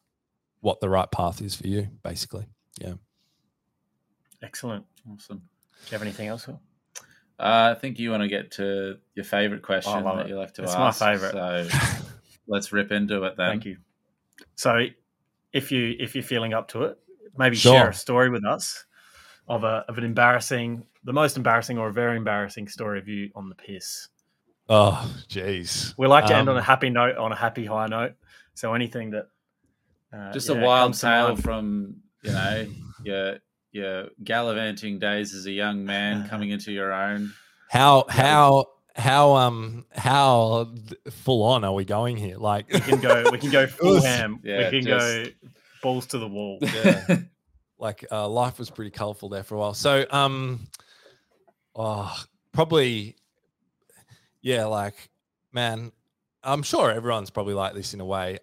what the right path is for you, basically. Yeah. Excellent. Awesome. Do you have anything else, Will? I think you want to get to your favorite question that you like to ask. It's my favorite. So let's rip into it then. Thank you. So if you're feeling up to it, maybe share a story with us of an embarrassing, the most embarrassing or a very embarrassing story of you on the piss. Oh, jeez. We like to end on a happy note, on a happy high note. So anything that a wild tale from, you know, your gallivanting days as a young man coming into your own. How full on are we going here? Like we can go full ham. Yeah, we can go balls to the wall. Yeah. Like life was pretty colorful there for a while. So probably like, man, I'm sure everyone's probably like this in a way.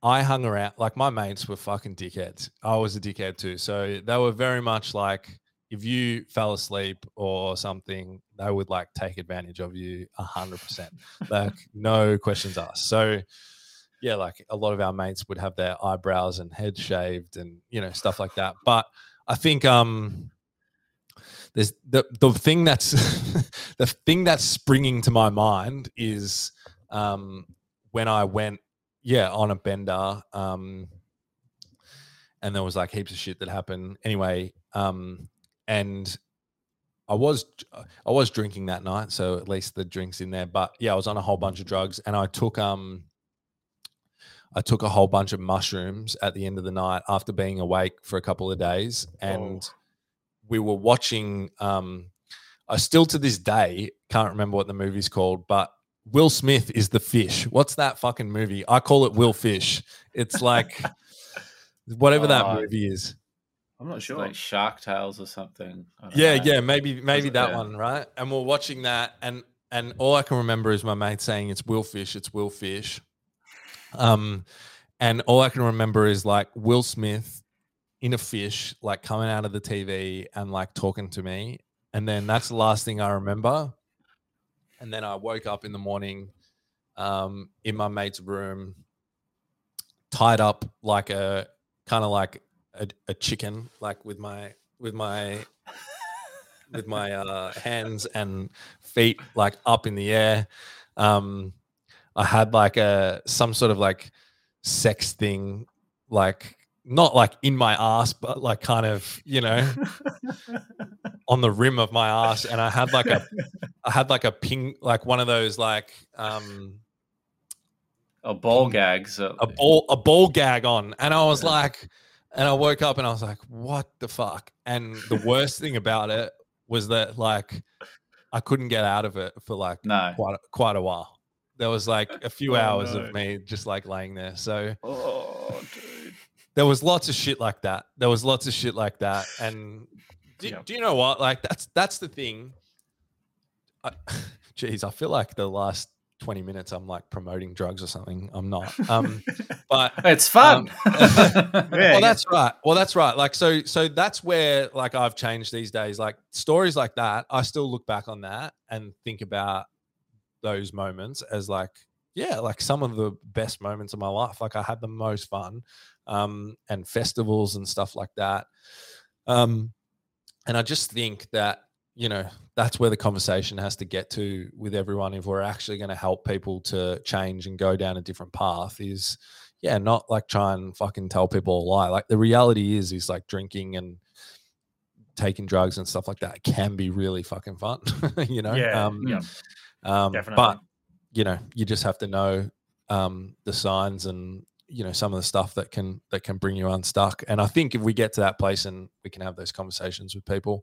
I hung around, like my mates were fucking dickheads. I was a dickhead too. So they were very much like if you fell asleep or something, they would like take advantage of you 100%. Like no questions asked. So yeah, like a lot of our mates would have their eyebrows and head shaved and, you know, stuff like that. But I think there's the thing that's the thing that's springing to my mind is when I went on a bender and there was like heaps of shit that happened. Anyway, and I was drinking that night, so at least the drink's in there. But yeah, I was on a whole bunch of drugs, and I took a whole bunch of mushrooms at the end of the night after being awake for a couple of days. And we were watching, I still to this day can't remember what the movie's called, but Will Smith is the fish. What's that fucking movie? I call it Will Fish. It's like whatever that movie is. I'm not sure. Like Shark Tales or something. Yeah, maybe that one, right? And we're watching that, and all I can remember is my mate saying it's Will Fish. And all I can remember is like Will Smith in a fish, like coming out of the TV and like talking to me. And then that's the last thing I remember. And then I woke up in the morning, in my mate's room, tied up like a kind of like a chicken, like with my hands and feet like up in the air. I had like some sort of like sex thing, like not like in my ass, but like kind of, you know, on the rim of my ass. And I had like a ping, like one of those like a ball gag, so a ball gag on. And I was like, and I woke up and I was like, what the fuck? And the worst thing about it was that like I couldn't get out of it for like quite a while. There was like a few hours of me just like laying there. So dude. There was lots of shit like that. And do you know what? Like that's the thing. I feel like the last 20 minutes I'm like promoting drugs or something. I'm not. But it's fun. Well, that's right. Like, so that's where like I've changed these days. Like stories like that, I still look back on that and think about those moments as like, yeah, like some of the best moments of my life. Like I had the most fun, and festivals and stuff like that. And I just think that, you know, that's where the conversation has to get to with everyone. If we're actually going to help people to change and go down a different path is, yeah, not like try and fucking tell people a lie. Like the reality is like drinking and taking drugs and stuff like that can be really fucking fun, you know? Yeah. Definitely. But you know, you just have to know the signs and, you know, some of the stuff that can bring you unstuck. And I think if we get to that place and we can have those conversations with people,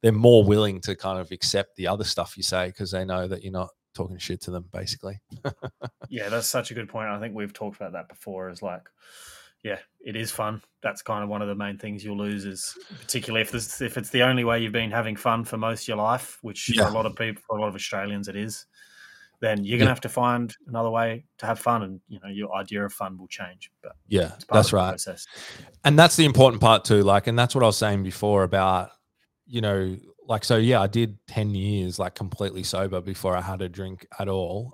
they're more willing to kind of accept the other stuff you say because they know that you're not talking shit to them, basically. Yeah, that's such a good point. I think we've talked about that before, is like, yeah, it is fun. That's kind of one of the main things you'll lose, is particularly if it's the only way you've been having fun for most of your life, which for a lot of people, for a lot of Australians it is, then you're going to have to find another way to have fun, and you know, your idea of fun will change. But yeah, that's right. Process. And that's the important part too. Like, and that's what I was saying before about, you know, like, so yeah, I did 10 years like completely sober before I had a drink at all.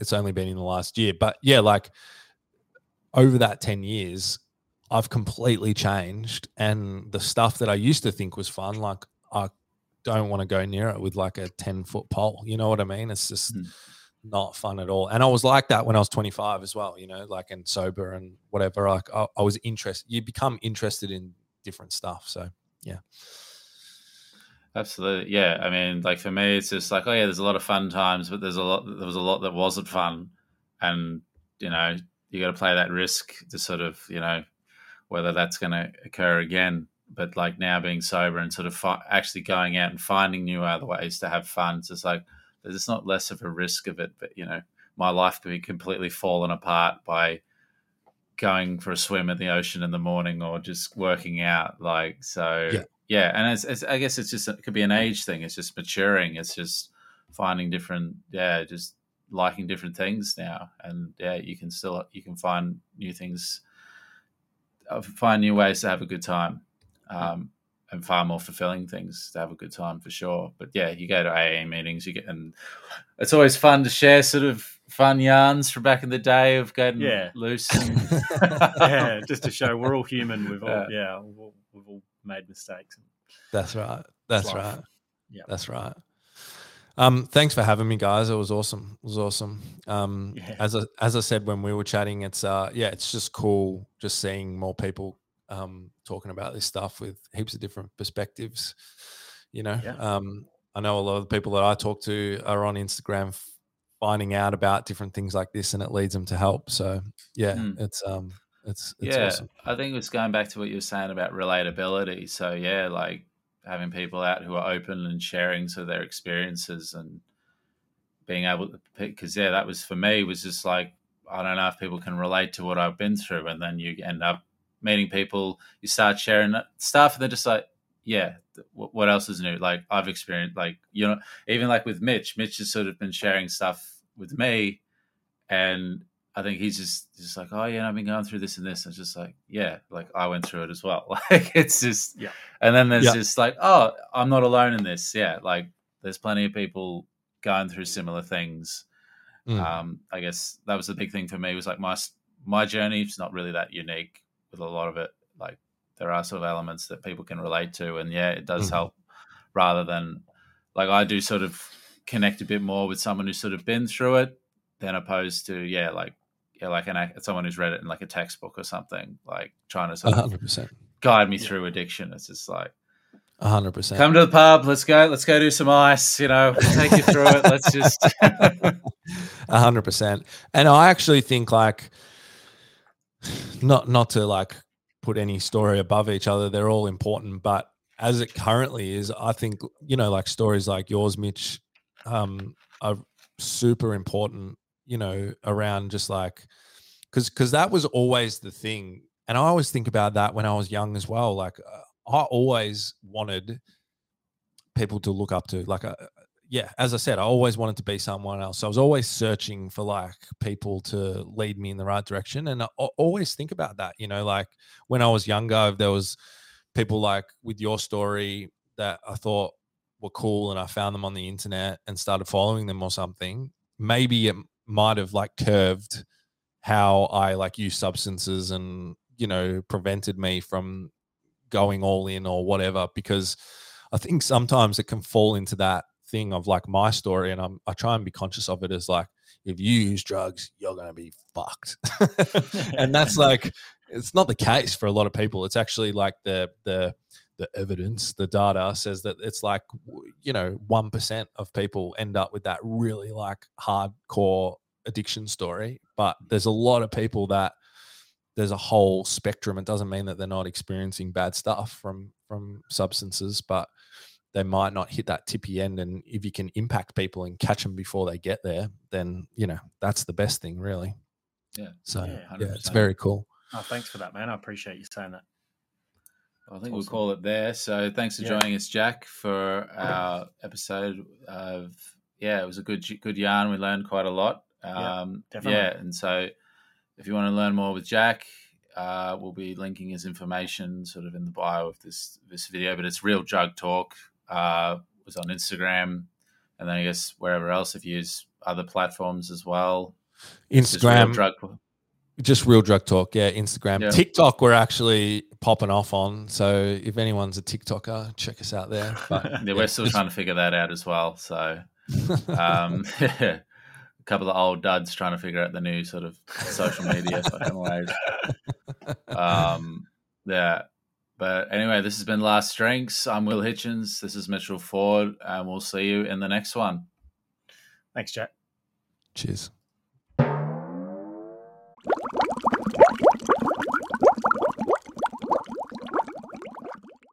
It's only been in the last year, but yeah, like, over that 10 years, I've completely changed, and the stuff that I used to think was fun, like I don't want to go near it with like a 10-foot pole. You know what I mean? It's just not fun at all. And I was like that when I was 25 as well, you know, like, and sober and whatever. Like I was interested. You become interested in different stuff. So, yeah. Absolutely. Yeah. I mean, like for me, it's just like, oh yeah, there's a lot of fun times, but there was a lot that wasn't fun. And, you know, you got to play that risk to sort of, you know, whether that's going to occur again. But like now being sober and sort of actually going out and finding new other ways to have fun, it's just like there's not less of a risk of it. But, you know, my life can be completely fallen apart by going for a swim in the ocean in the morning or just working out. Like, so, yeah. And it's, I guess it's just, it could be an age thing. It's just maturing. It's just finding different, just liking different things now, and you can find new things, find new ways to have a good time, and far more fulfilling things to have a good time for sure. But yeah, you go to AA meetings, and it's always fun to share sort of fun yarns from back in the day of getting loose, and yeah, just to show we're all human. We've all made mistakes. That's right. That's right. Yeah, that's right. Thanks for having me, guys. It was awesome. As I said when we were chatting, it's just cool just seeing more people talking about this stuff with heaps of different perspectives, you know. Yeah. I know a lot of the people that I talk to are on Instagram finding out about different things like this, and it leads them to help. So yeah, it's awesome. I think it's going back to what you were saying about relatability. So yeah, like having people out who are open and sharing sort of their experiences and being able to pick, because yeah, that was for me, was just like, I don't know if people can relate to what I've been through. And then you end up meeting people, you start sharing stuff, and they're just like, yeah, what else is new? Like I've experienced, like, you know, even like with Mitch has sort of been sharing stuff with me, and I think he's just like, oh yeah, I've been going through this and this. I was just like, yeah, like I went through it as well. Like it's just, yeah. And then there's just like, oh, I'm not alone in this. Yeah. Like there's plenty of people going through similar things. I guess that was the big thing for me, was like my journey is not really that unique with a lot of it. Like there are sort of elements that people can relate to, and yeah, it does help, rather than like, I do sort of connect a bit more with someone who's sort of been through it than opposed to, like someone who's read it in like a textbook or something, like trying to sort of 100%. Guide me through addiction. It's just like 100%. Come to the pub. Let's go do some ice, you know, we'll take you through it. Let's just 100%. And I actually think like, not to like put any story above each other, they're all important, but as it currently is, I think, you know, like stories like yours, Mitch, are super important, you know, around just like, because that was always the thing. And I always think about that when I was young as well. Like I always wanted people to look up to, like, as I said, I always wanted to be someone else. So I was always searching for like people to lead me in the right direction. And I always think about that, you know, like when I was younger, there was people like with your story that I thought were cool, and I found them on the internet and started following them or something. Maybe it might've like curved how I like used substances and, you know, prevented me from going all in or whatever, because I think sometimes it can fall into that thing of like my story, and I try and be conscious of it as like, if you use drugs, you're going to be fucked. And that's like, it's not the case for a lot of people. It's actually like the evidence, the data says that it's like, you know, 1% of people end up with that really like hardcore addiction story. But there's a lot of people that there's a whole spectrum. It doesn't mean that they're not experiencing bad stuff from substances, but they might not hit that tippy end. And if you can impact people and catch them before they get there, then, you know, that's the best thing really. Yeah. So yeah, it's very cool. Oh, thanks for that, man. I appreciate you saying that. I think we'll call it there. So thanks for joining us, Jack, for our episode of, it was a good yarn. We learned quite a lot. Definitely. Yeah. And so if you want to learn more with Jack, we'll be linking his information sort of in the bio of this video, but it's Real Drug Talk. It was on Instagram, and then I guess wherever else, if you use other platforms as well. Instagram. Just Real Drug Talk, Instagram. Yeah. TikTok we're actually popping off on. So if anyone's a TikToker, check us out there. But, we're still trying to figure that out as well. So a couple of old duds trying to figure out the new sort of social media fucking ways. But anyway, this has been Last Drinks. I'm Will Hitchens. This is Mitchell Ford, and we'll see you in the next one. Thanks, Jack. Cheers.